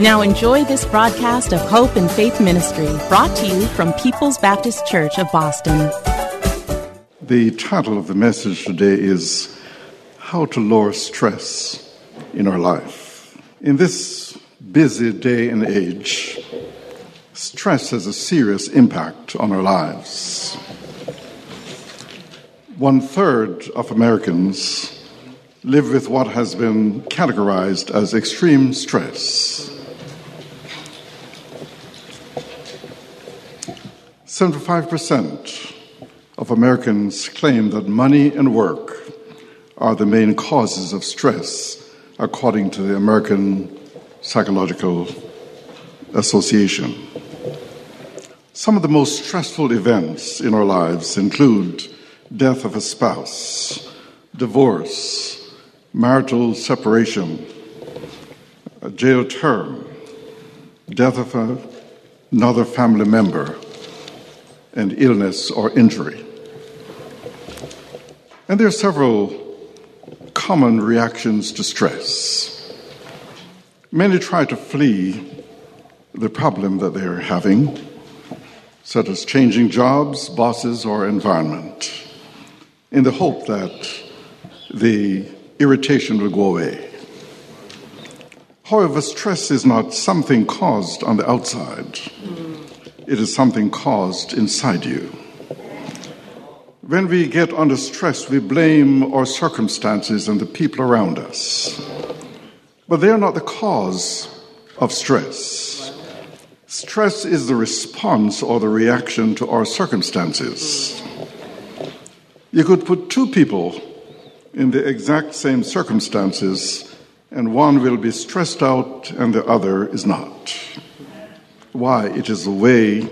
Now enjoy this broadcast of Hope and Faith Ministry, brought to you from People's Baptist Church of Boston. The title of the message today is How to Lower Stress in Our Life. In this busy day and age, stress has a serious impact on our lives. 1/3 of Americans live with what has been categorized as extreme stress. 75% of Americans claim that money and work are the main causes of stress, according to the American Psychological Association. Some of the most stressful events in our lives include death of a spouse, divorce, marital separation, a jail term, death of another family member, and illness or injury. And there are several common reactions to stress. Many try to flee the problem that they are having, such as changing jobs, bosses, or environment, in the hope that the irritation will go away. However, stress is not something caused on the outside. It is something caused inside you. When we get under stress, we blame our circumstances and the people around us. But they are not the cause of stress. Stress is the response or the reaction to our circumstances. You could put two people in the exact same circumstances, and one will be stressed out and the other is not. Why? It is the way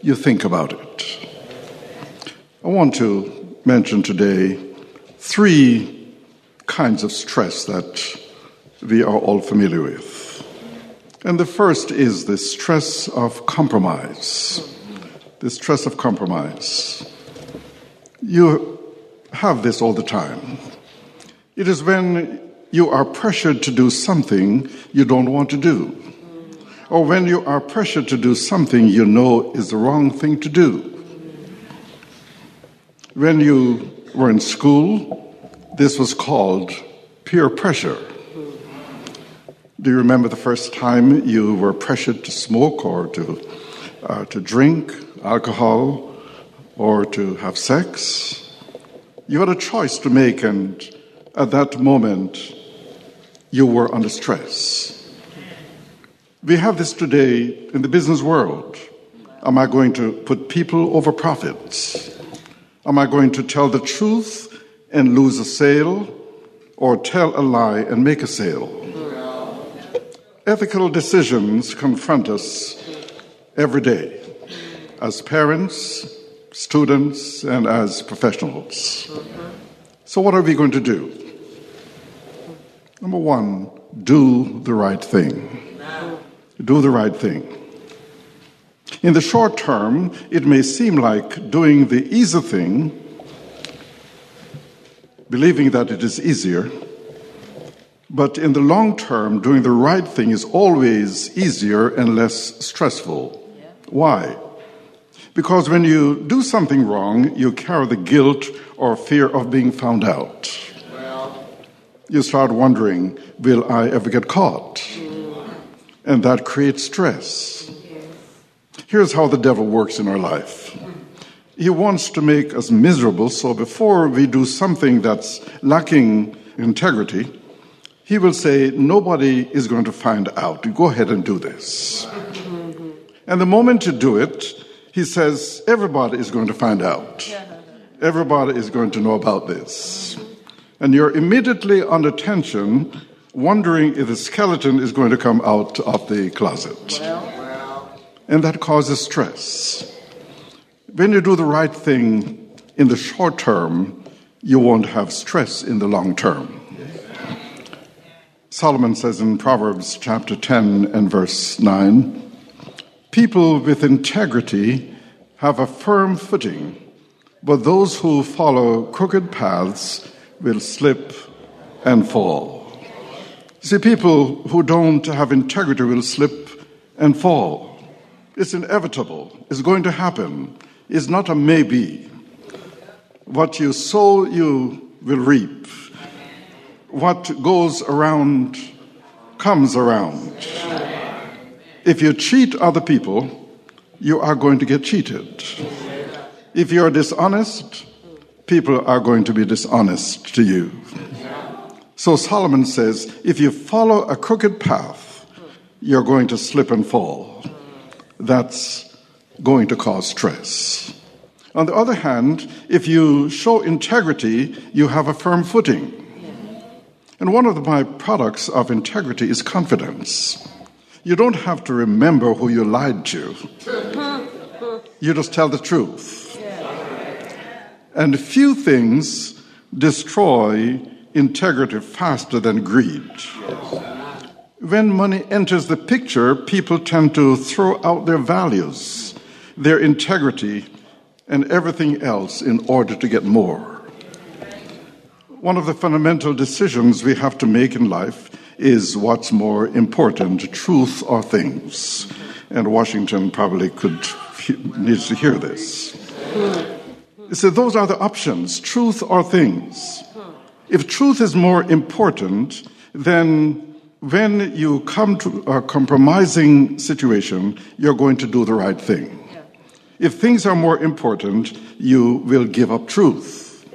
you think about it. I want to mention today three kinds of stress that we are all familiar with. And the first is the stress of compromise. The stress of compromise. You have this all the time. It is when you are pressured to do something you don't want to do, or when you are pressured to do something you know is the wrong thing to do. When you were in school, this was called peer pressure. Do you remember the first time you were pressured to smoke or to drink alcohol or to have sex? You had a choice to make, and at that moment, you were under stress. We have this today in the business world. Am I going to put people over profits? Am I going to tell the truth and lose a sale, or tell a lie and make a sale? Ethical decisions confront us every day as parents, students, and as professionals. So what are we going to do? Number one, do the right thing. Do the right thing. In the short term, it may seem like doing the easy thing, believing that it is easier, but in the long term, doing the right thing is always easier and less stressful. Yeah. Why? Because when you do something wrong, you carry the guilt or fear of being found out. Well. You start wondering, will I ever get caught? And that creates stress. Here's how the devil works in our life. He wants to make us miserable, so before we do something that's lacking integrity, he will say, nobody is going to find out. You go ahead and do this. And the moment you do it, he says, everybody is going to find out. Everybody is going to know about this. And you're immediately under tension, wondering if the skeleton is going to come out of the closet. And that causes stress. When you do the right thing in the short term, you won't have stress in the long term. Solomon says in Proverbs chapter 10 and verse 9, people with integrity have a firm footing, but those who follow crooked paths will slip and fall. See, people who don't have integrity will slip and fall. It's inevitable. It's going to happen. It's not a maybe. What you sow, you will reap. What goes around comes around. If you cheat other people, you are going to get cheated. If you're dishonest, people are going to be dishonest to you. So Solomon says, if you follow a crooked path, you're going to slip and fall. That's going to cause stress. On the other hand, if you show integrity, you have a firm footing. And one of the byproducts of integrity is confidence. You don't have to remember who you lied to. You just tell the truth. And few things destroy integrity faster than greed. When money enters the picture, people tend to throw out their values, their integrity, and everything else in order to get more. One of the fundamental decisions we have to make in life is what's more important, truth or things. And Washington probably needs to hear this. So those are the options, truth or things. If truth is more important, then when you come to a compromising situation, you're going to do the right thing. If things are more important, you will give up truth.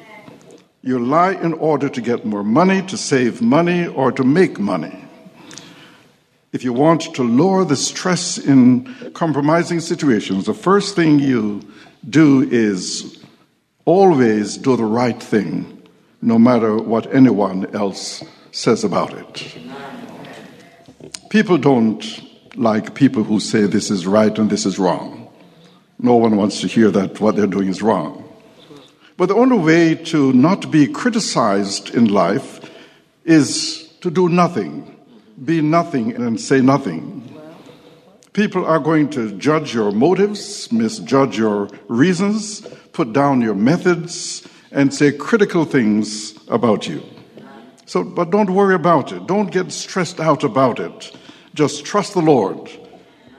You lie in order to get more money, to save money, or to make money. If you want to lower the stress in compromising situations, the first thing you do is always do the right thing, no matter what anyone else says about it. People don't like people who say this is right and this is wrong. No one wants to hear that what they're doing is wrong. But the only way to not be criticized in life is to do nothing, be nothing, and say nothing. People are going to judge your motives, misjudge your reasons, put down your methods, and say critical things about you. So, but don't worry about it. Don't get stressed out about it. Just trust the Lord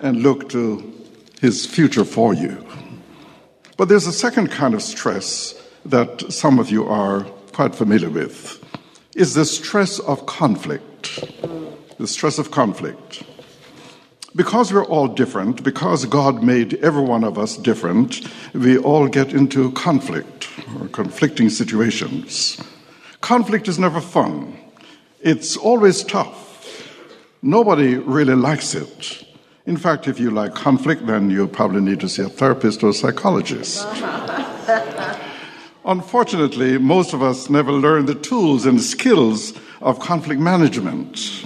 and look to His future for you. But there's a second kind of stress that some of you are quite familiar with, is the stress of conflict, the stress of conflict. Because we're all different, because God made every one of us different, we all get into conflict or conflicting situations. Conflict is never fun. It's always tough. Nobody really likes it. In fact, if you like conflict, then you probably need to see a therapist or a psychologist. Unfortunately, most of us never learn the tools and skills of conflict management.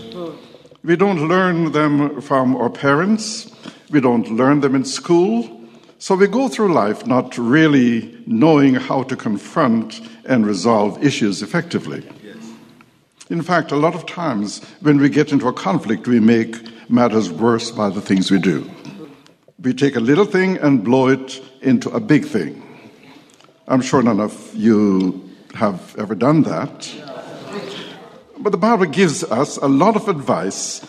We don't learn them from our parents. We don't learn them in school. So we go through life not really knowing how to confront and resolve issues effectively. In fact, a lot of times when we get into a conflict, we make matters worse by the things we do. We take a little thing and blow it into a big thing. I'm sure none of you have ever done that. But the Bible gives us a lot of advice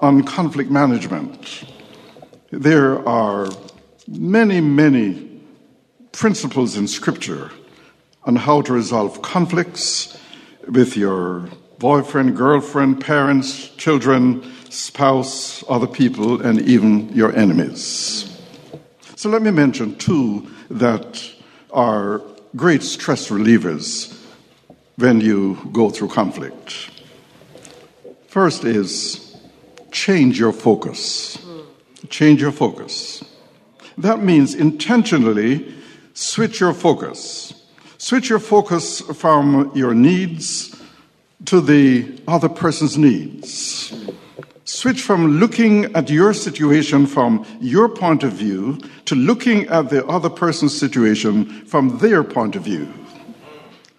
on conflict management. There are many, many principles in Scripture on how to resolve conflicts with your boyfriend, girlfriend, parents, children, spouse, other people, and even your enemies. So let me mention two that are great stress relievers when you go through conflict. First is change your focus. Change your focus. That means intentionally switch your focus. Switch your focus from your needs to the other person's needs. Switch from looking at your situation from your point of view to looking at the other person's situation from their point of view.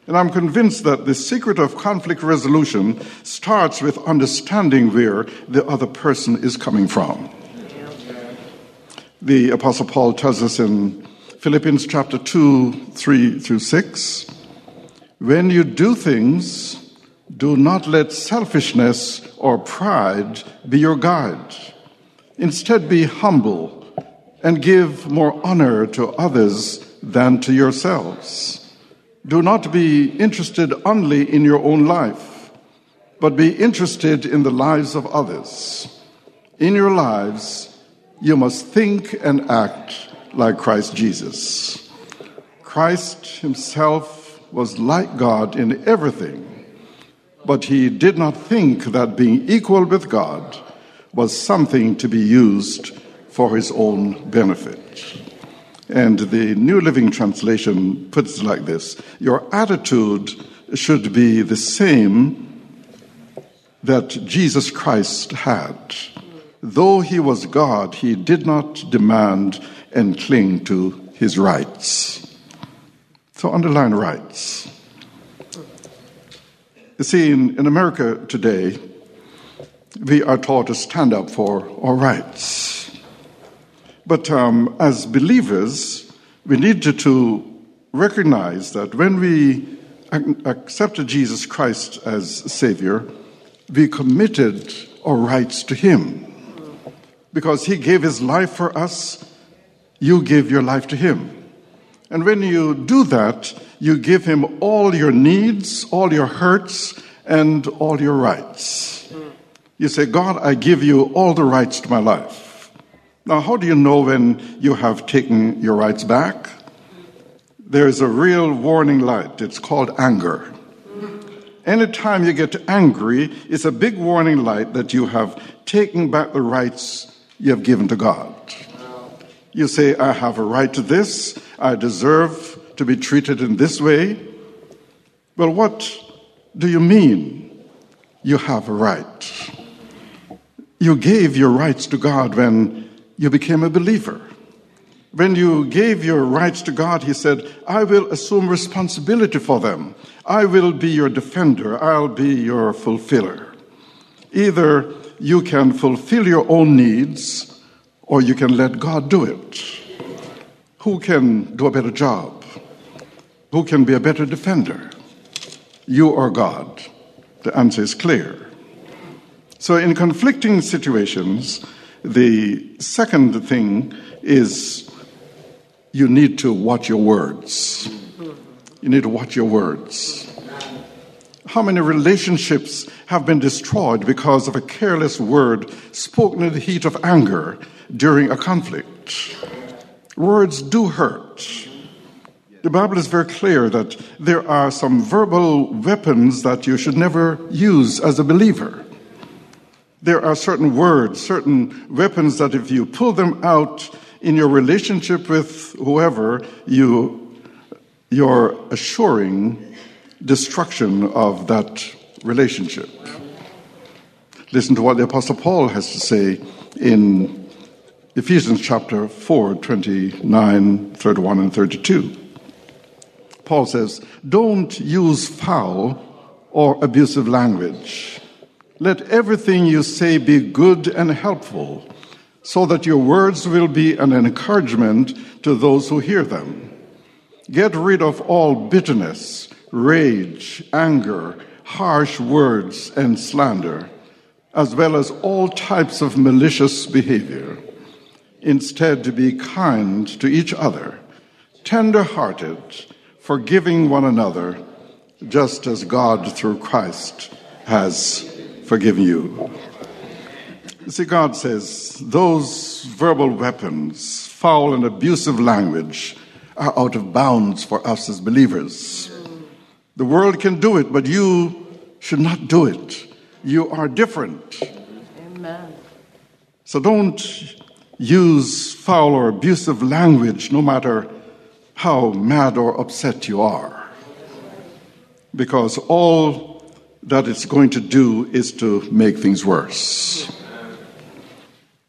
And I'm convinced that the secret of conflict resolution starts with understanding where the other person is coming from. The Apostle Paul tells us in Philippians chapter 2, 3 through 6, when you do things, do not let selfishness or pride be your guide. Instead, be humble and give more honor to others than to yourselves. Do not be interested only in your own life, but be interested in the lives of others. In your lives, you must think and act like Christ Jesus. Christ himself was like God in everything, but he did not think that being equal with God was something to be used for his own benefit. And the New Living Translation puts it like this: your attitude should be the same that Jesus Christ had. Though he was God, he did not demand and cling to his rights. So underline rights. You see, in America today, we are taught to stand up for our rights. But as believers, we need to recognize that when we accepted Jesus Christ as Savior, we committed our rights to him. Because he gave his life for us, you give your life to him. And when you do that, you give him all your needs, all your hurts, and all your rights. You say, God, I give you all the rights to my life. Now, how do you know when you have taken your rights back? There is a real warning light. It's called anger. Anytime you get angry, it's a big warning light that you have taken back the rights you have given to God. You say, I have a right to this. I deserve to be treated in this way. Well, what do you mean you have a right? You gave your rights to God when you became a believer. When you gave your rights to God, he said, I will assume responsibility for them. I will be your defender. I'll be your fulfiller. Either you can fulfill your own needs, or you can let God do it. Who can do a better job? Who can be a better defender? You or God? The answer is clear. So in conflicting situations, the second thing is you need to watch your words. You need to watch your words. How many relationships have been destroyed because of a careless word spoken in the heat of anger during a conflict? Words do hurt. The Bible is very clear that there are some verbal weapons that you should never use as a believer. There are certain words, certain weapons that if you pull them out in your relationship with whoever, you're assuring destruction of that relationship. Listen to what the Apostle Paul has to say in Ephesians chapter 4, 29, 31, and 32. Paul says, don't use foul or abusive language. Let everything you say be good and helpful, so that your words will be an encouragement to those who hear them. Get rid of all bitterness, rage, anger, harsh words, and slander, as well as all types of malicious behavior. Instead, to be kind to each other, tender-hearted, forgiving one another, just as God, through Christ, has forgiven you. You see, God says, those verbal weapons, foul and abusive language are out of bounds for us as believers. The world can do it, but you should not do it. You are different. Amen. So don't use foul or abusive language, no matter how mad or upset you are, because all that it's going to do is to make things worse.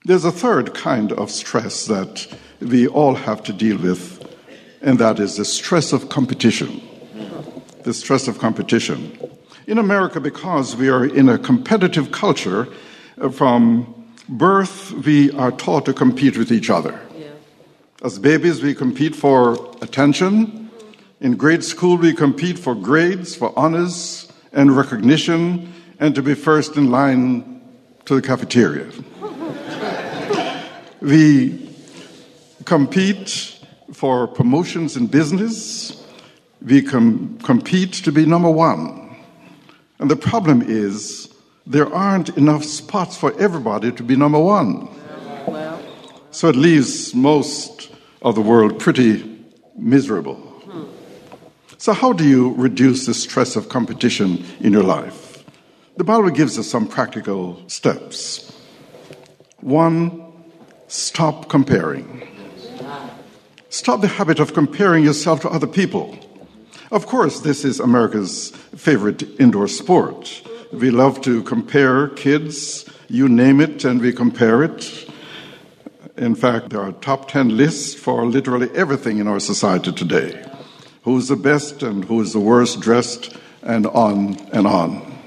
There's a third kind of stress that we all have to deal with, and that is the stress of competition. The stress of competition. In America, because we are in a competitive culture, from birth we are taught to compete with each other. As babies, we compete for attention. In grade school, we compete for grades, for honors, and recognition, and to be first in line to the cafeteria. We compete for promotions in business. We compete to be number one. And the problem is there aren't enough spots for everybody to be number one. So it leaves most of the world pretty miserable. So how do you reduce the stress of competition in your life? The Bible gives us some practical steps. One, stop comparing. Stop the habit of comparing yourself to other people. Of course, this is America's favorite indoor sport. We love to compare kids, you name it, and we compare it. In fact, there are top 10 lists for literally everything in our society today. Who's the best and who's the worst dressed, and on and on.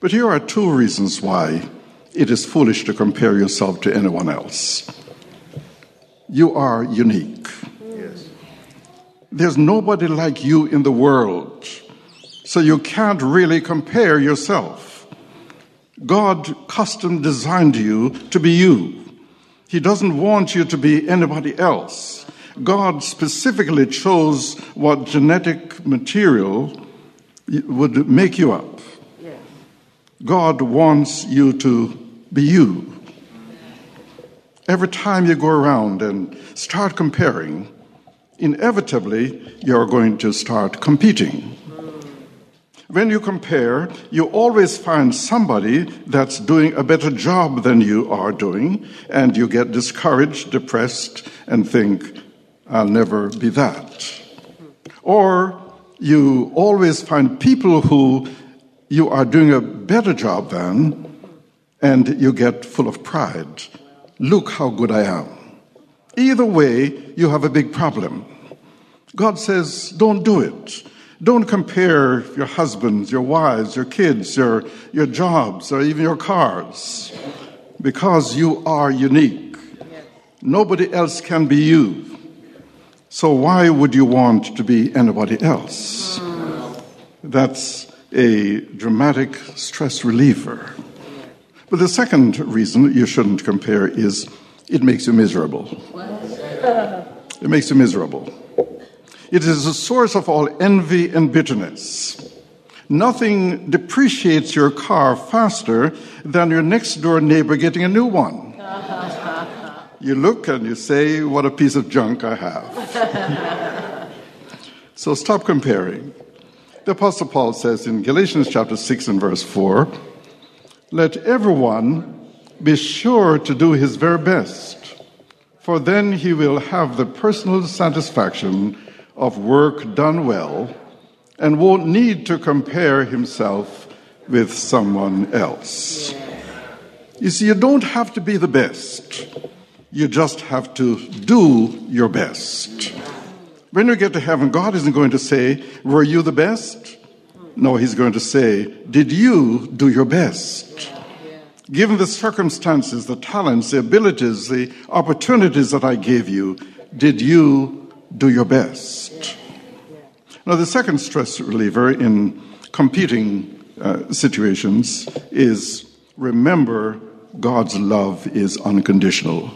But here are two reasons why it is foolish to compare yourself to anyone else. You are unique. Yes. There's nobody like you in the world, so you can't really compare yourself. God custom designed you to be you. He doesn't want you to be anybody else. God specifically chose what genetic material would make you up. Yes. God wants you to be you. Every time you go around and start comparing, inevitably you're going to start competing. When you compare, you always find somebody that's doing a better job than you are doing, and you get discouraged, depressed, and think, I'll never be that. Or you always find people who you are doing a better job than, and you get full of pride. Look how good I am. Either way, you have a big problem. God says, don't do it. Don't compare your husbands, your wives, your kids, your jobs, or even your cars, because you are unique. Nobody else can be you. So why would you want to be anybody else? That's a dramatic stress reliever. But the second reason you shouldn't compare is it makes you miserable. It makes you miserable. It is a source of all envy and bitterness. Nothing depreciates your car faster than your next-door neighbor getting a new one. You look and you say, what a piece of junk I have. So stop comparing. The Apostle Paul says in Galatians chapter 6 and verse 4, let everyone be sure to do his very best, for then he will have the personal satisfaction of work done well, and won't need to compare himself with someone else. You see, you don't have to be the best. You just have to do your best. When you get to heaven, God isn't going to say, were you the best? No, he's going to say, did you do your best? Given the circumstances, the talents, the abilities, the opportunities that I gave you, did you do your best? Now, the second stress reliever in competing situations is remember God's love is unconditional.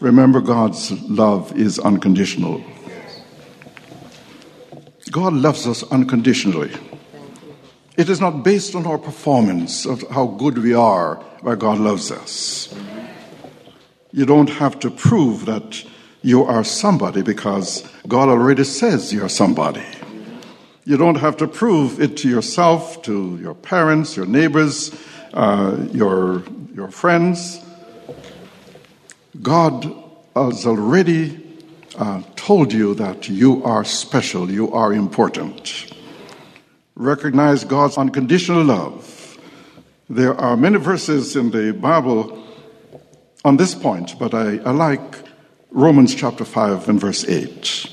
Remember God's love is unconditional. God loves us unconditionally. It is not based on our performance of how good we are, where God loves us. You don't have to prove that you are somebody because God already says you're somebody. You don't have to prove it to yourself, to your parents, your neighbors, your friends. God has already told you that you are special, you are important. Recognize God's unconditional love. There are many verses in the Bible on this point, but I like Romans chapter 5 and verse 8,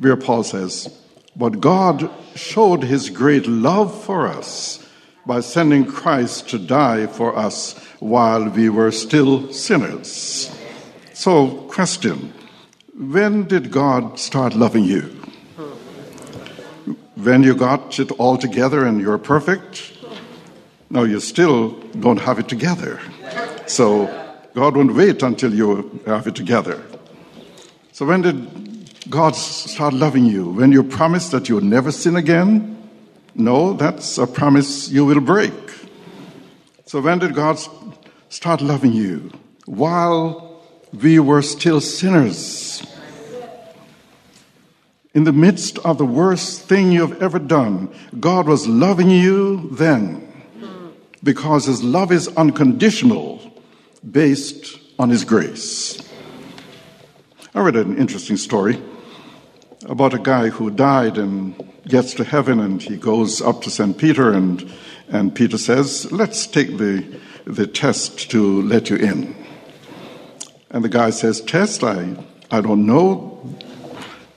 where Paul says, "But God showed his great love for us by sending Christ to die for us while we were still sinners." So, question, when did God start loving you? When you got it all together and you're perfect? No, you still don't have it together. So, God won't wait until you have it together. So when did God start loving you? When you promised that you'll never sin again? No, that's a promise you will break. So when did God start loving you? While we were still sinners. In the midst of the worst thing you have ever done, God was loving you then, because his love is unconditional, based on his grace. I read an interesting story about a guy who died and gets to heaven, and he goes up to St. Peter, and Peter says, "Let's take the test to let you in." And the guy says, "Test? I don't know.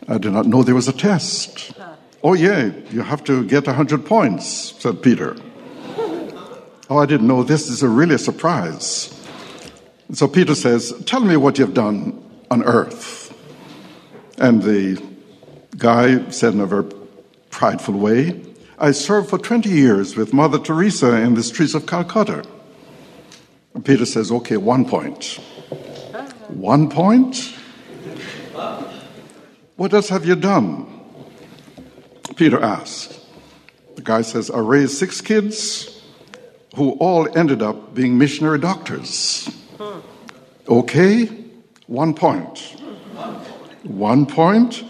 I did not know there was a test." "Oh yeah, you have to get 100 points," said Peter. "Oh, I didn't know. This is really a surprise." So Peter says, "Tell me what you've done on earth." And the guy said in a very prideful way, "I served for 20 years with Mother Teresa in the streets of Calcutta." And Peter says, "Okay, 1 point. 1 point? What else have you done?" Peter asks. The guy says, "I raised 6 kids who all ended up being missionary doctors." "Okay, 1 point. 1 point?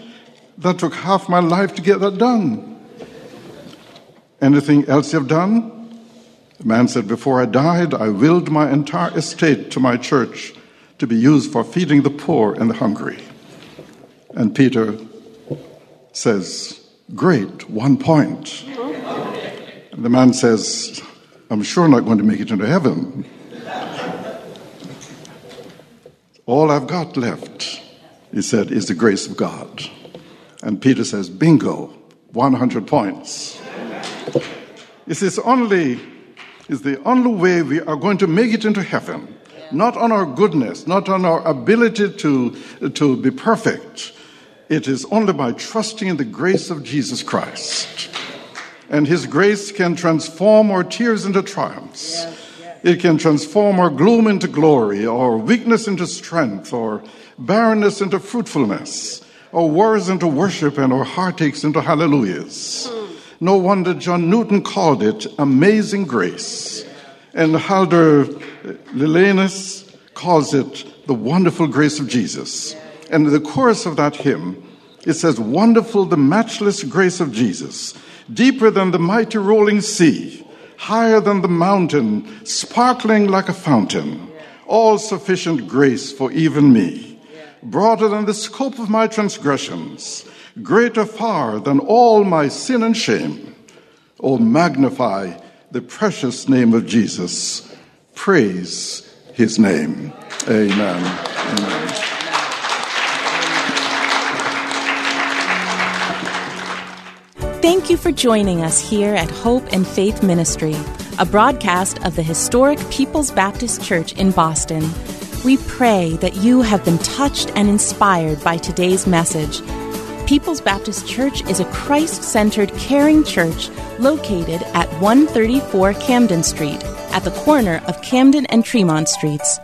That took half my life to get that done. Anything else you've done?" The man said, "Before I died, I willed my entire estate to my church to be used for feeding the poor and the hungry." And Peter says, "Great, 1 point. And the man says, "I'm sure not going to make it into heaven. All I've got left," he said, "is the grace of God." And Peter says, "Bingo, 100 points." It's the only way we are going to make it into heaven. Not on our goodness, not on our ability to be perfect. It is only by trusting in the grace of Jesus Christ. And his grace can transform our tears into triumphs. It can transform our gloom into glory, or weakness into strength, or barrenness into fruitfulness, or worries into worship, and our heartaches into hallelujahs. No wonder John Newton called it amazing grace. And Haldor Lillenas calls it the wonderful grace of Jesus. And in the chorus of that hymn, it says, "Wonderful the matchless grace of Jesus, deeper than the mighty rolling sea, higher than the mountain, sparkling like a fountain, all sufficient grace for even me, broader than the scope of my transgressions, greater far than all my sin and shame. Oh, magnify the precious name of Jesus. Praise his name." Amen. Amen. Thank you for joining us here at Hope and Faith Ministry, a broadcast of the historic People's Baptist Church in Boston. We pray that you have been touched and inspired by today's message. People's Baptist Church is a Christ-centered, caring church located at 134 Camden Street, at the corner of Camden and Tremont Streets.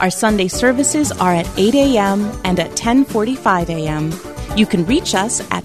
Our Sunday services are at 8 a.m. and at 10:45 a.m. You can reach us at